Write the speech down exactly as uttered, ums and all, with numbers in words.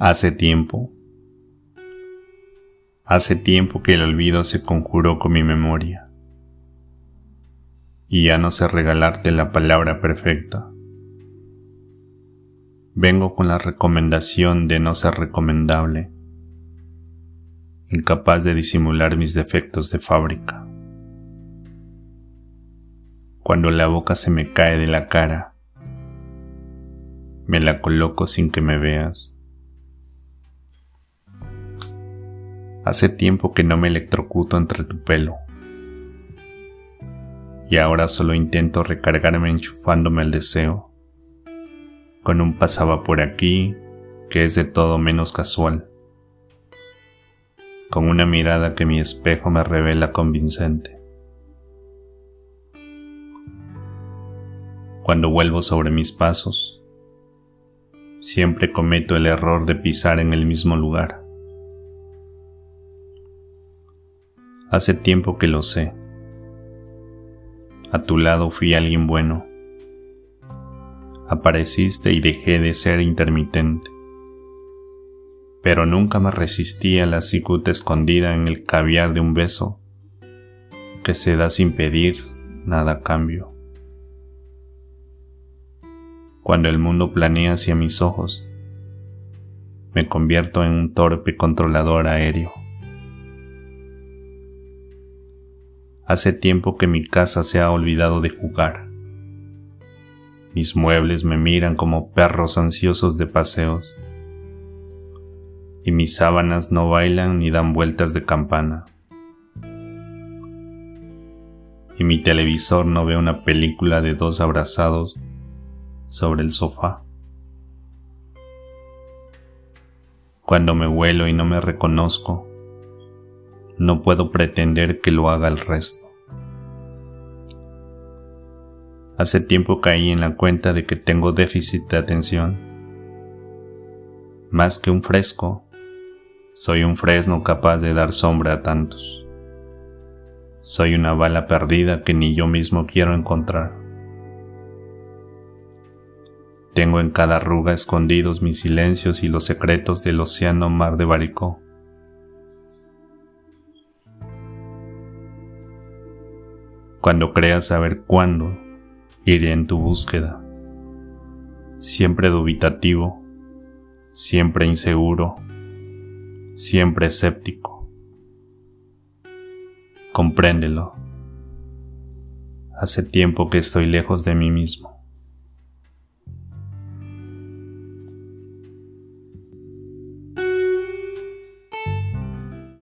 Hace tiempo, hace tiempo que el olvido se conjuró con mi memoria, y ya no sé regalarte la palabra perfecta. Vengo con la recomendación de no ser recomendable, incapaz de disimular mis defectos de fábrica. Cuando la boca se me cae de la cara, me la coloco sin que me veas. Hace tiempo que no me electrocuto entre tu pelo, y ahora solo intento recargarme enchufándome al deseo, con un pasaba por aquí que es de todo menos casual, con una mirada que mi espejo me revela convincente. Cuando vuelvo sobre mis pasos, siempre cometo el error de pisar en el mismo lugar. Hace tiempo que lo sé. A tu lado fui alguien bueno. Apareciste y dejé de ser intermitente. Pero nunca me resistí a la cicuta escondida en el caviar de un beso que se da sin pedir nada a cambio. Cuando el mundo planea hacia mis ojos, me convierto en un torpe controlador aéreo. Hace tiempo que mi casa se ha olvidado de jugar. Mis muebles me miran como perros ansiosos de paseos, y mis sábanas no bailan ni dan vueltas de campana. Y mi televisor no ve una película de dos abrazados sobre el sofá. Cuando me vuelo y no me reconozco, no puedo pretender que lo haga el resto. Hace tiempo caí en la cuenta de que tengo déficit de atención. Más que un fresco, soy un fresno capaz de dar sombra a tantos. Soy una bala perdida que ni yo mismo quiero encontrar. Tengo en cada arruga escondidos mis silencios y los secretos del océano mar de Baricó. Cuando creas saber cuándo, iré en tu búsqueda. Siempre dubitativo, siempre inseguro, siempre escéptico. Compréndelo. Hace tiempo que estoy lejos de mí mismo.